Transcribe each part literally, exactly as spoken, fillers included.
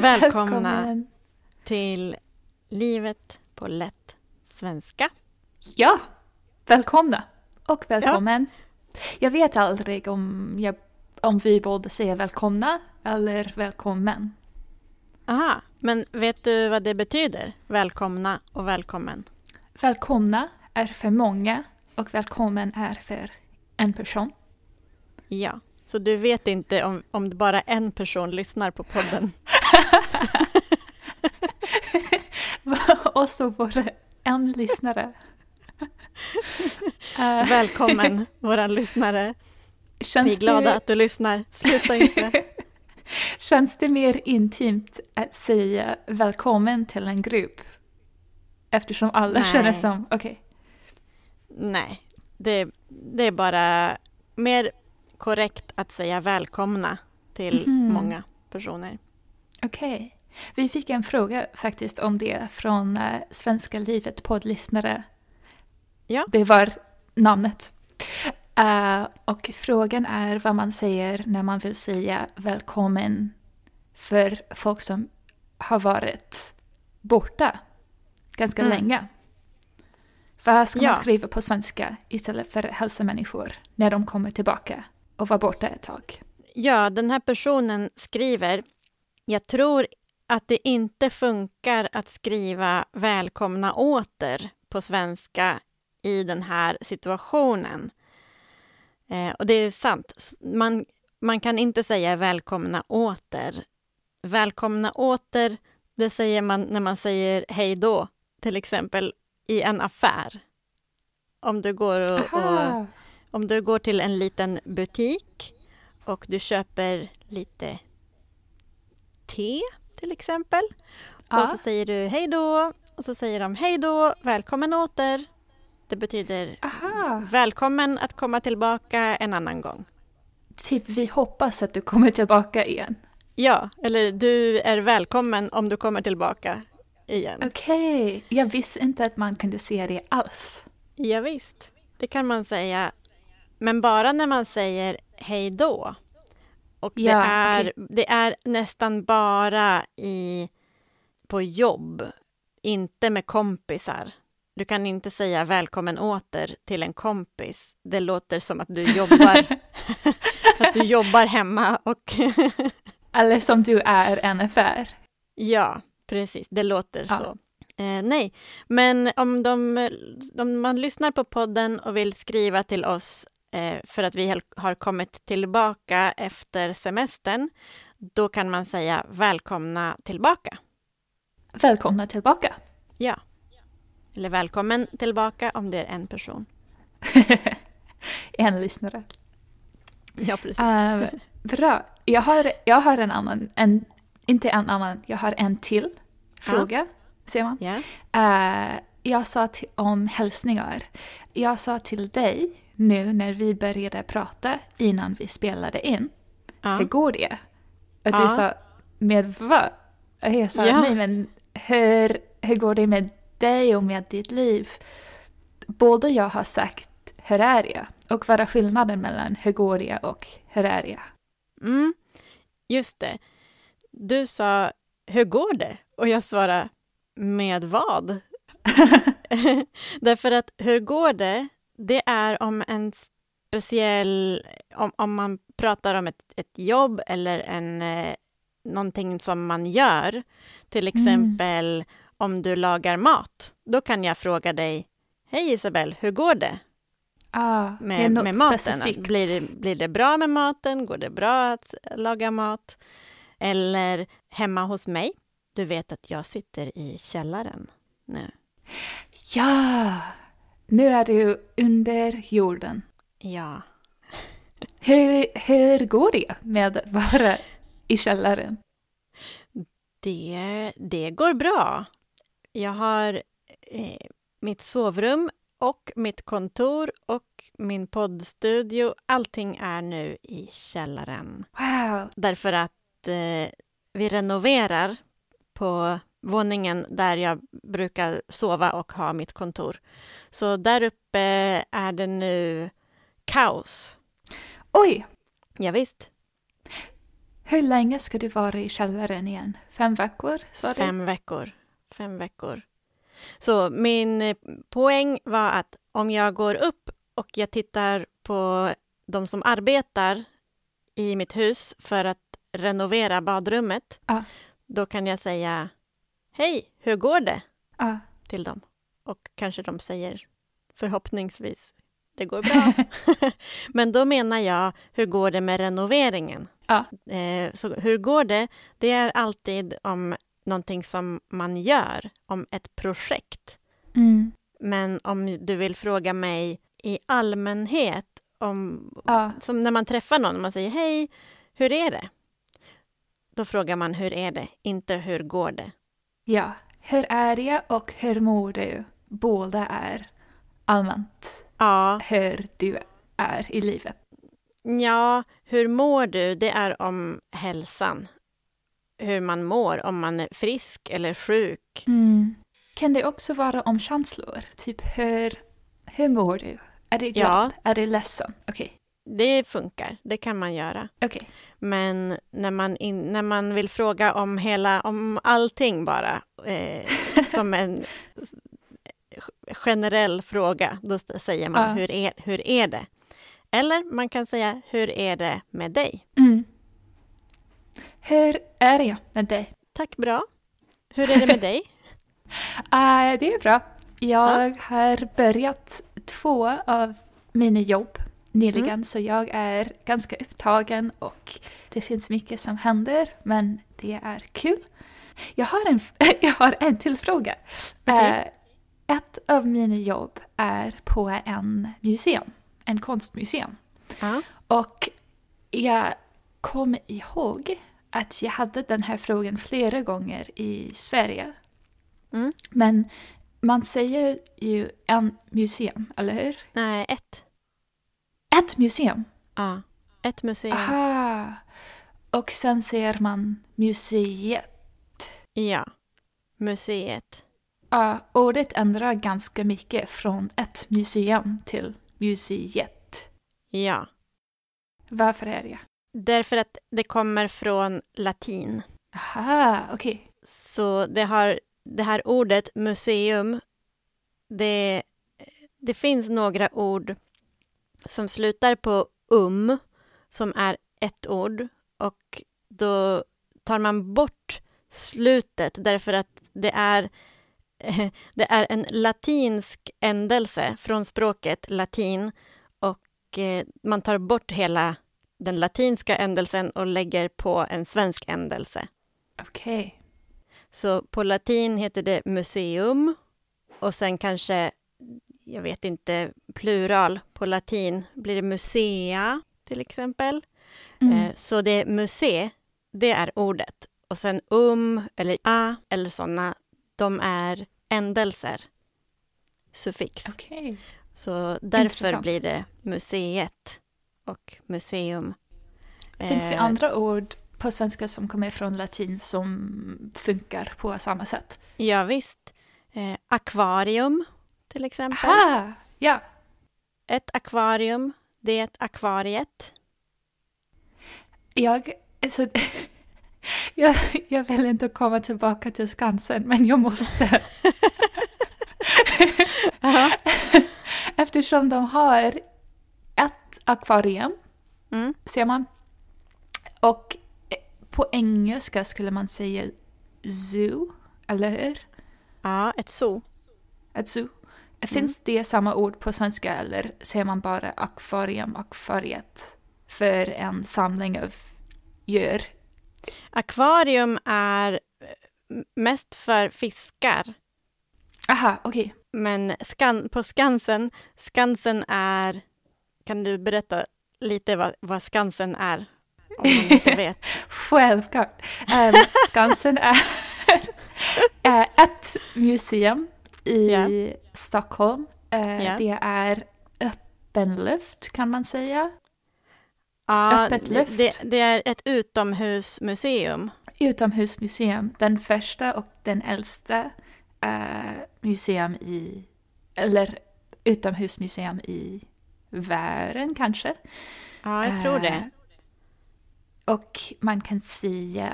Välkomna Välkommen. Till Livet på lätt svenska. Ja, välkomna och välkommen. Ja. Jag vet aldrig om, jag, om vi både säger välkomna eller välkommen. Aha, men vet du vad det betyder? Välkomna och välkommen. Välkomna är för många och välkommen är för en person. Ja. Så du vet inte om, om bara en person lyssnar på podden. Och så var en lyssnare. Välkommen, våran lyssnare. Känns Vi är glada det... att du lyssnar. Sluta inte. Känns det mer intimt att säga välkommen till en grupp? Eftersom alla Nej. Känner som, okej. Okay. Nej, det, det är bara mer... korrekt att säga välkomna till mm. många personer. Okej. Okay. Vi fick en fråga faktiskt om det från äh, Svenska Livet poddlyssnare. Ja. Det var namnet. Uh, och frågan är vad man säger när man vill säga välkommen för folk som har varit borta ganska mm. länge. Vad ska man ja. skriva på svenska istället för hälsa människor när de kommer tillbaka och var borta ett tag? Ja, den här personen skriver, jag tror att det inte funkar att skriva välkomna åter på svenska i den här situationen. Eh, och det är sant. Man, man kan inte säga välkomna åter. Välkomna åter, det säger man när man säger hej då, till exempel. I en affär. Om du går och, och, om du går till en liten butik och du köper lite te till exempel. Ja. Och så säger du hej då. Och så säger de hej då, välkommen åter. Det betyder Aha. välkommen att komma tillbaka en annan gång. Typ vi hoppas att du kommer tillbaka igen. Ja, eller du är välkommen om du kommer tillbaka. Okej, okay. Jag visste inte att man kunde säga det alls. Ja visst, det kan man säga. Men bara när man säger hej då. Och ja, det, är, okay. det är nästan bara i, på jobb, inte med kompisar. Du kan inte säga välkommen åter till en kompis. Det låter som att du jobbar, att du jobbar hemma. Och eller som du är en affär. Ja. Precis, det låter ja. så. Eh, nej, men om, de, om man lyssnar på podden och vill skriva till oss eh, för att vi har kommit tillbaka efter semestern, då kan man säga välkomna tillbaka. Välkomna tillbaka? Ja, eller välkommen tillbaka om det är en person. En lyssnare. Ja, precis. Uh, bra, jag har, jag har en annan... En, inte en annan, jag har en till fråga, ja. Ser man. Yeah. Uh, jag sa till, om hälsningar. Jag sa till dig nu när vi började prata innan vi spelade in. Ja. Hur går det? Att ja. Du sa, med vad? Och jag sa, ja. Nej men hur, hur går det med dig och med ditt liv? Både jag har sagt, hur är det? Och vad är skillnaden mellan hur går det och hur är det? Mm, just det. Du sa, hur går det? Och jag svarade, med vad? Därför att hur går det? Det är om en speciell... Om, om man pratar om ett, ett jobb eller en, eh, någonting som man gör. Till exempel mm. om du lagar mat. Då kan jag fråga dig, hej Isabel, hur går det? Ah, med, med maten. Blir, blir det bra med maten? Går det bra att laga mat? Eller hemma hos mig. Du vet att jag sitter i källaren nu. Ja, nu är du under jorden. Ja. Hur, hur går det med att vara i källaren? Det, det går bra. Jag har eh, mitt sovrum och mitt kontor och min poddstudio. Allting är nu i källaren. Wow. Därför att vi renoverar på våningen där jag brukar sova och ha mitt kontor. Så där uppe är det nu kaos. Oj! Ja, visst. Hur länge ska du vara i källaren igen? Fem veckor? Sorry. Fem veckor. Fem veckor. Så min poäng var att om jag går upp och jag tittar på de som arbetar i mitt hus för att renovera badrummet, ah. då kan jag säga hej, hur går det? Ah. till dem. Och kanske de säger förhoppningsvis det går bra. Men då menar jag, hur går det med renoveringen? Ja. Eh, så hur går det? Det är alltid om någonting som man gör, om ett projekt. Mm. Men om du vill fråga mig i allmänhet, om, ja. som när man träffar någon och man säger hej, hur är det? Då frågar man hur är det, inte hur går det? Ja, hur är jag och hur mår du? Båda är allmänt. Ja. Hur du är i livet. Ja, hur mår du? Det är om hälsan. Hur man mår, om man är frisk eller sjuk. Mm. Kan det också vara om känslor? Typ, hur, hur mår du? Är det glad? Ja. Är det ledsen? Okej. Okay. Det funkar, det kan man göra. Okay. Men när man, in, när man vill fråga om, hela, om allting bara, eh, som en generell fråga, då säger man ja. hur, är, hur är det? Eller man kan säga, hur är det med dig? Mm. Hur är jag med dig? Tack, bra. Hur är det med dig? uh, det är bra. Jag ja. har börjat två av mina jobb nyligen, mm. så jag är ganska upptagen och det finns mycket som händer, men det är kul. Jag har en, jag har en till fråga. Okay. Uh, ett av mina jobb är på en museum, en konstmuseum. Uh. Och jag kom ihåg att jag hade den här frågan flera gånger i Sverige. Mm. Men man säger ju en museum, eller hur? Nej, ett. Ett museum? Ja, ett museum. Aha. Och sen ser man museet. Ja, museet. Ja, ordet ändrar ganska mycket från ett museum till museet. Ja. Varför är det? Därför att det kommer från latin. Aha, okej. Okay. Så det, har, det här ordet museum, det, det finns några ord som slutar på um, som är ett ord. Och då tar man bort slutet därför att det är, det är en latinsk ändelse från språket latin. Och man tar bort hela den latinska ändelsen och lägger på en svensk ändelse. Okej. Okay. Så på latin heter det museum och sen kanske... jag vet inte, plural på latin blir det musea till exempel. Mm. Så det muse, det är ordet. Och sen um eller a eller sådana, de är ändelser, suffix. Okay. Så därför intressant. Blir det museet och museum. Finns det eh, andra ord på svenska som kommer från latin som funkar på samma sätt? Ja visst, eh, akvarium. Till exempel. Aha, ja. Ett akvarium, det är ett akvariet. Jag, alltså, jag, jag vill inte komma tillbaka till Skansen, men jag måste. uh-huh. Eftersom de har ett akvarium, mm. ser man. Och på engelska skulle man säga zoo, eller hur? Ja, ett zoo. Ett zoo. Finns det samma ord på svenska eller ser man bara akvarium, akvariet för en samling av djur? Akvarium är mest för fiskar. Aha, okej. Okay. Men skan- på Skansen, Skansen är... Kan du berätta lite vad, vad Skansen är? Om man inte vet. Självklart. Um, Skansen är ett museum. I yeah. Stockholm. Eh, yeah. Det är öppen luft kan man säga. Ja, öppet luft. Det, det är ett utomhusmuseum. Utomhusmuseum. Den första och den äldsta eh, museum i, eller utomhusmuseum i världen kanske. Ja, jag tror eh, det. Och man kan se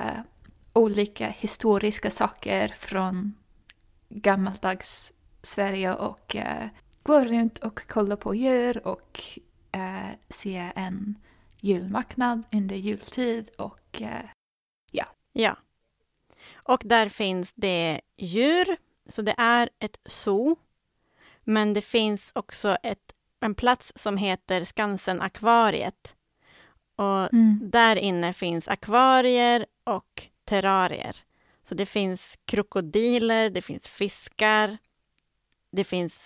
olika historiska saker från gammaldags Sverige och uh, gå runt och kolla på djur och uh, se en julmarknad under jultid och uh, ja. Ja. Och där finns det djur, så det är ett zoo, men det finns också ett, en plats som heter Skansen-akvariet. Och mm. där inne finns akvarier och terrarier. Så det finns krokodiler, det finns fiskar. Det finns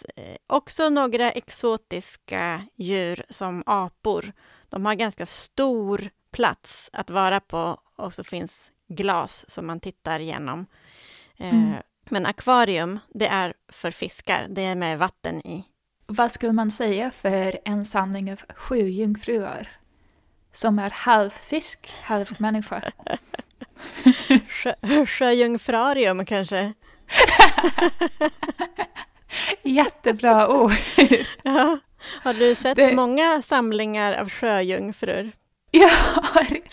också några exotiska djur som apor. De har ganska stor plats att vara på och så finns glas som man tittar igenom. Mm. Men akvarium, det är för fiskar. Det är med vatten i. Vad skulle man säga för en samling av sju jungfruar? Som är halvfisk, halvmänniska. Sjöjungfrarium kanske. Jättebra ord. Ja. Har du sett det... många samlingar av sjöjungfrur? Ja,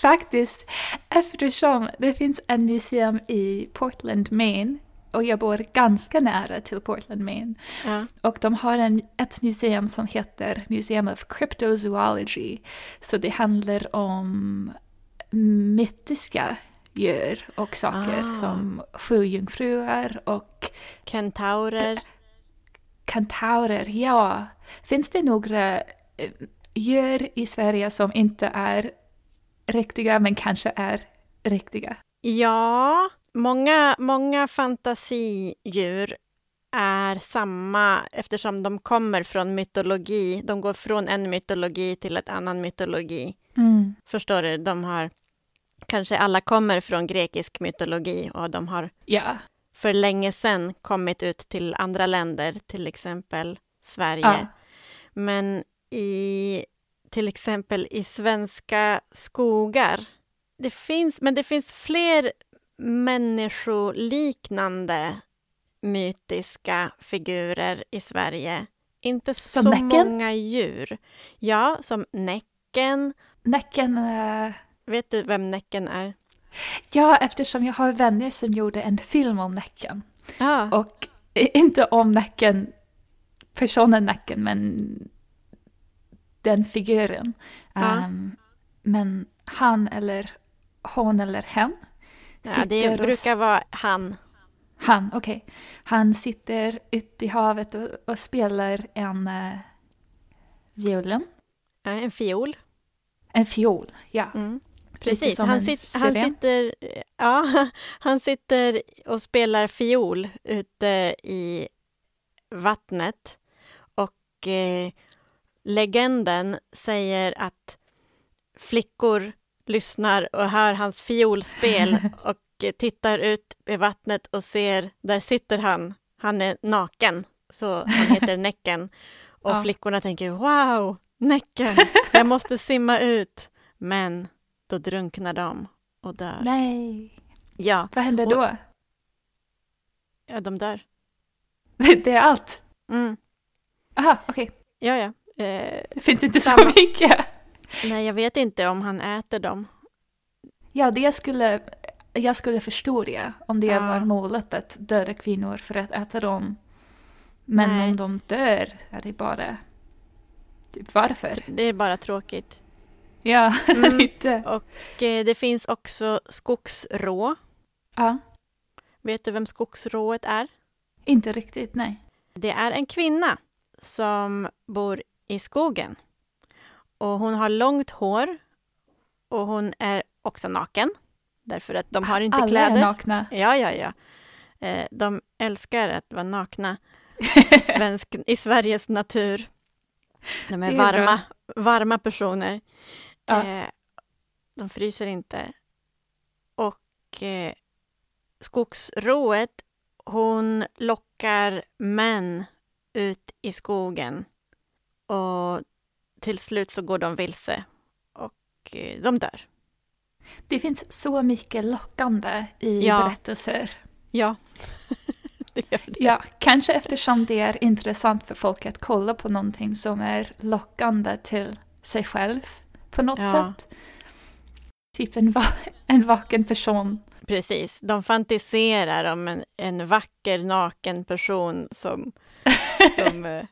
faktiskt. Eftersom det finns en museum i Portland, Maine. Och jag bor ganska nära till Portland, Maine. Ja. Och de har en, ett museum som heter Museum of Cryptozoology. Så det handlar om mytiska djur och saker ah. som sjöjungfrur och... Kentaurer. Kentaurer, ja. Finns det några djur i Sverige som inte är riktiga men kanske är riktiga? Ja... Många, många fantasidjur är samma eftersom de kommer från mytologi. De går från en mytologi till ett annan mytologi. Mm. Förstår du? De har, kanske alla kommer från grekisk mytologi och de har yeah. för länge sedan kommit ut till andra länder, till exempel Sverige. Ah. Men i till exempel i svenska skogar, det finns, men det finns fler människoliknande mytiska figurer i Sverige. Inte som så näcken? Många djur. Ja, som Näcken. Näcken... Uh... Vet du vem Näcken är? Ja, eftersom jag har vänner som gjorde en film om Näcken. Ah. Och inte om Näcken, personen Näcken, men den figuren. Ah. Um, men han eller hon eller hen. Ja, det brukar vara han. Han, okej. Okay. Han sitter ute i havet och, och spelar en uh, violen. Ja, en fiol. En fiol, ja. Mm. Precis, han, sit, han, sitter, ja, han sitter och spelar fiol ute i vattnet. Och eh, legenden säger att flickor lyssnar och hör hans fiolspel och tittar ut i vattnet och ser, där sitter han. Han är naken, så han heter Näcken. Och ja. Flickorna tänker, wow, Näcken, jag måste simma ut. Men då drunknar de och dör. Nej, ja. Vad händer då? Och, ja, de dör. Det är allt? Mm. Aha, okej. Okay. Ja, ja. Eh, det finns inte samma. Så mycket. Nej, jag vet inte om han äter dem. Ja, det skulle, jag skulle förstå det. Om det ja. var målet att döda kvinnor för att äta dem. Men Nej. om de dör är det bara... Typ, varför? Det är bara tråkigt. Ja, mm. lite. Och eh, det finns också skogsrå. Ja. Vet du vem skogsrået är? Inte riktigt, nej. Det är en kvinna som bor i skogen. Och hon har långt hår och hon är också naken. Därför att de har inte Alla kläder. Alla är nakna. Ja, ja, ja. Eh, de älskar att vara nakna Svensk, i Sveriges natur. De är, är varma, varma personer. Ja. Eh, de fryser inte. Och eh, skogsrået, hon lockar män ut i skogen. Och... till slut så går de vilse och de dör. Det finns så mycket lockande i ja. berättelser. Ja, det gör det. Ja, kanske eftersom det är intressant för folk att kolla på någonting som är lockande till sig själv på något ja. sätt. typ en, va- en vaken person. Precis, de fantiserar om en, en vacker naken person som, som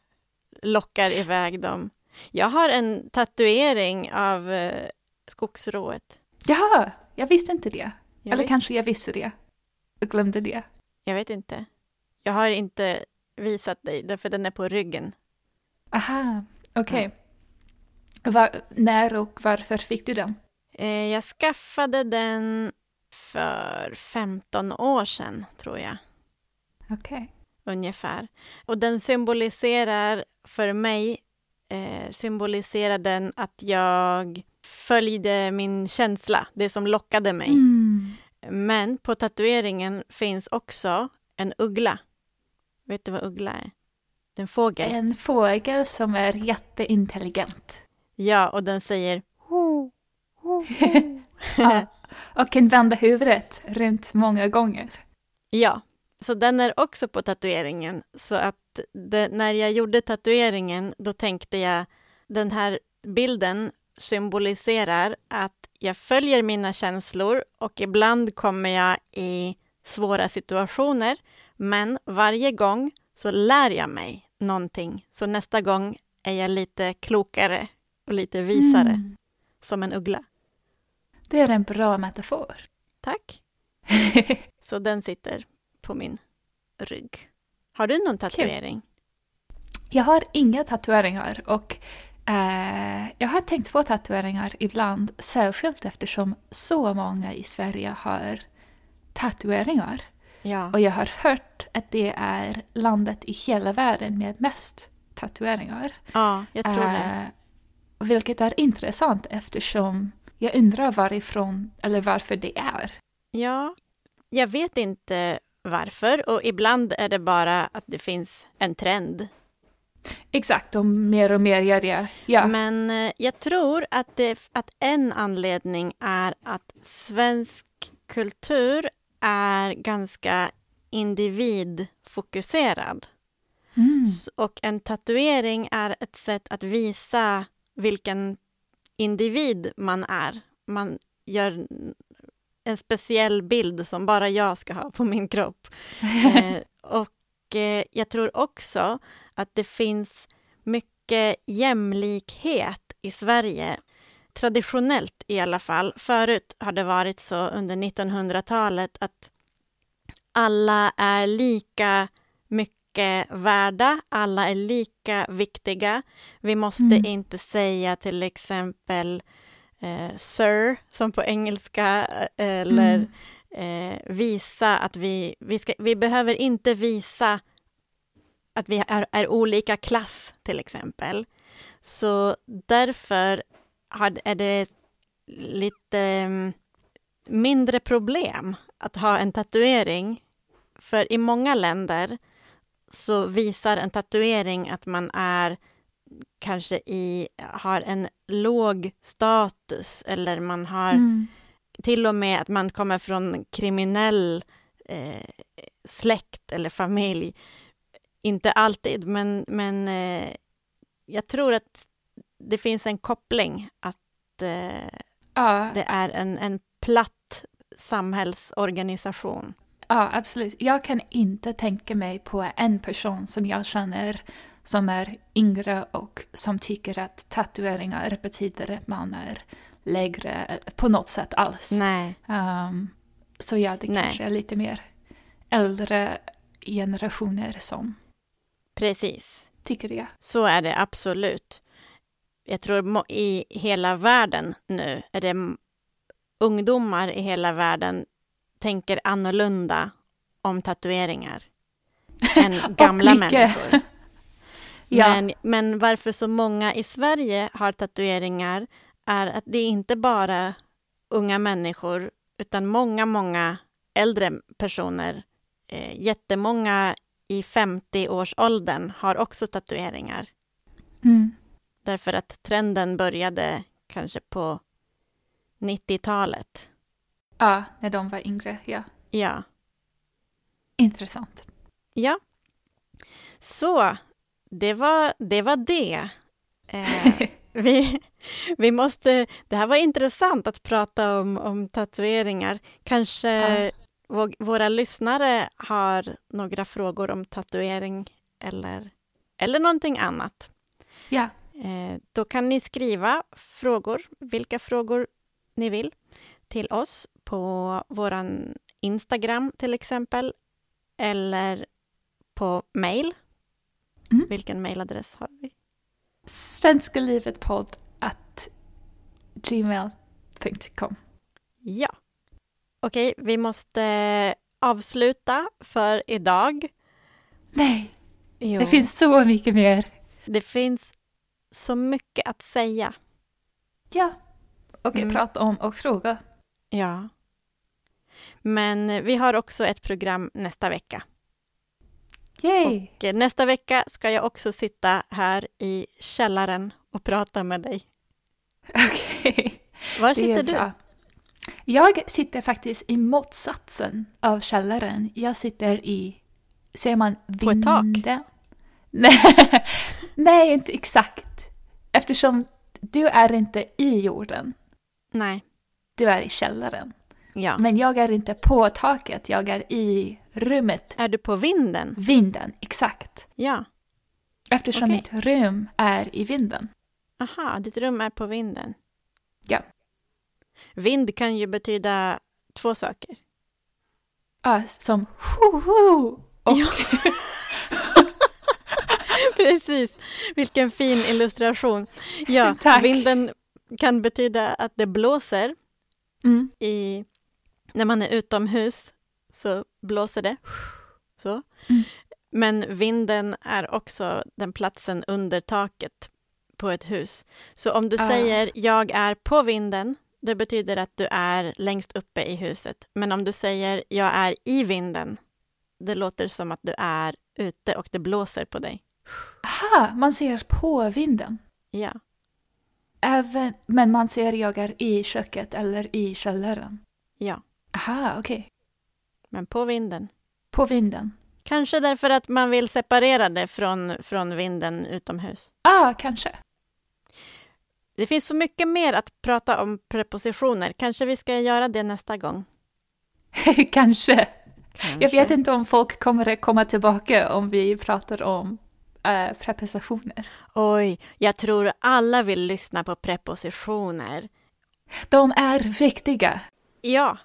lockar iväg dem. Jag har en tatuering av eh, skogsrået. Jaha, jag visste inte det. Jag Eller vet. kanske jag visste det. Jag glömde det. Jag vet inte. Jag har inte visat dig, därför den är på ryggen. Aha, okej. Okay. Var, när och varför fick du den? Eh, jag skaffade den för femton år sedan, tror jag. Okej. Okay. Ungefär. Och den symboliserar för mig Eh, symboliserar den att jag följde min känsla, det som lockade mig. Mm. Men på tatueringen finns också en uggla. Vet du vad uggla är? En fågel. En fågel som är jätteintelligent. Ja, och den säger ho, ho, ho. Ja, och kan vända huvudet runt många gånger. Ja, så den är också på tatueringen, så att Det, när jag gjorde tatueringen, då tänkte jag, den här bilden symboliserar att jag följer mina känslor och ibland kommer jag i svåra situationer, men varje gång så lär jag mig någonting, så nästa gång är jag lite klokare och lite visare, mm. som en uggla. Det är en bra metafor. Tack. Så den sitter på min rygg. Har du någon tatuering? Jag har inga tatueringar och eh, jag har tänkt på tatueringar ibland, särskilt eftersom så många i Sverige har tatueringar. Ja. Och jag har hört att det är landet i hela världen med mest tatueringar. Ja, jag tror eh, det. Vilket är intressant eftersom jag undrar varifrån eller varför det är. Ja, jag vet inte varför, och ibland är det bara att det finns en trend. Exakt, och mer och mer gör det. Ja. Men jag tror att, det, att en anledning är att svensk kultur är ganska individfokuserad. Mm. Och en tatuering är ett sätt att visa vilken individ man är. Man gör en speciell bild som bara jag ska ha på min kropp. eh, och eh, jag tror också att det finns mycket jämlikhet i Sverige. Traditionellt i alla fall. Förut har det varit så under nittonhundratalet att alla är lika mycket värda. Alla är lika viktiga. Vi måste mm. inte säga till exempel Eh, sir, som på engelska, eller mm. eh, visa att vi, vi, ska, vi behöver inte visa att vi är, är olika klass, till exempel. Så därför har, är det lite mindre problem att ha en tatuering. För i många länder så visar en tatuering att man är kanske i, har en låg status, eller man har mm. till och med att man kommer från kriminell eh, släkt eller familj. Inte alltid, men, men eh, jag tror att det finns en koppling att eh, ja. det är en, en platt samhällsorganisation. Ja, absolut. Jag kan inte tänka mig på en person som jag känner som är yngre och som tycker att tatueringar betyder att man är lägre på något sätt alls. Nej. Um, så ja, det Nej. kanske är lite mer äldre generationer som Precis. tycker det. Så är det absolut. Jag tror i hela världen nu är det ungdomar i hela världen tänker annorlunda om tatueringar än gamla människor. Ja. Men, men varför så många i Sverige har tatueringar är att det är inte bara unga människor, utan många, många äldre personer. Eh, jättemånga i femtio-årsåldern har också tatueringar. Mm. Därför att trenden började kanske på nittiotalet. Ja, när de var yngre, ja. Ja. Intressant. Ja. Så... Det var det. Var det. Eh, vi, Vi måste, det här var intressant att prata om, om tatueringar. Kanske ja. vå, våra lyssnare har några frågor om tatuering eller, eller någonting annat. Ja. Eh, då kan ni skriva frågor, vilka frågor ni vill, till oss på våran Instagram till exempel. Eller på mail. Mm. Vilken mailadress har vi? svenskalivetpodd at gmail dot com. Ja. Okej, vi måste avsluta för idag. Nej, jo. Det finns så mycket mer. Det finns så mycket att säga. Ja, och mm. prata om och fråga. Ja. Men vi har också ett program nästa vecka. Yay. Och nästa vecka ska jag också sitta här i källaren och prata med dig. Okej. Okay. Var sitter du? Bra. Jag sitter faktiskt i motsatsen av källaren. Jag sitter i, ser man vinden? På ett tak? Nej, nej, inte exakt. Eftersom du är inte i jorden. Nej. Du är i källaren. Ja. Men jag är inte på taket, jag är i rummet. Är du på vinden? Vinden, exakt. Ja. Eftersom okay. mitt rum är i vinden. Aha, ditt rum är på vinden. Ja. Vind kan ju betyda två saker. Ja, som ho-ho och... Ja. Precis, vilken fin illustration. Ja, tack. Vinden kan betyda att det blåser. Mm. I... När man är utomhus så blåser det. Så. Mm. Men vinden är också den platsen under taket på ett hus. Så om du uh. säger jag är på vinden, det betyder att du är längst uppe i huset. Men om du säger jag är i vinden, det låter som att du är ute och det blåser på dig. Aha, man ser på vinden. Ja. Även, men man ser jag är i köket eller i källaren. Ja. Aha, okej. Okay. Men på vinden. På vinden. Kanske därför att man vill separera det från, från vinden utomhus. Ja, ah, kanske. Det finns så mycket mer att prata om prepositioner. Kanske vi ska göra det nästa gång. Kanske. Kanske. Jag vet inte om folk kommer att komma tillbaka om vi pratar om äh, prepositioner. Oj, jag tror alla vill lyssna på prepositioner. De är viktiga. Ja,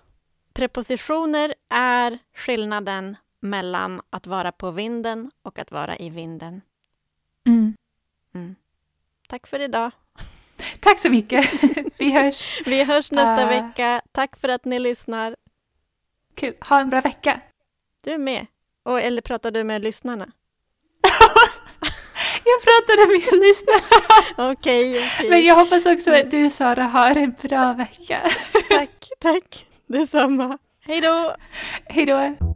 prepositioner är skillnaden mellan att vara på vinden och att vara i vinden. Mm. Mm. Tack för idag. Tack så mycket. Vi hörs. Vi hörs nästa uh... vecka. Tack för att ni lyssnar. Kul. Ha en bra vecka. Du med. Och, eller pratar du med lyssnarna? Jag pratade med lyssnarna. Okej, okay, okay. Men jag hoppas också att du, Sara, har en bra vecka. Tack, tack. Detsamma. Hej då. Hej då.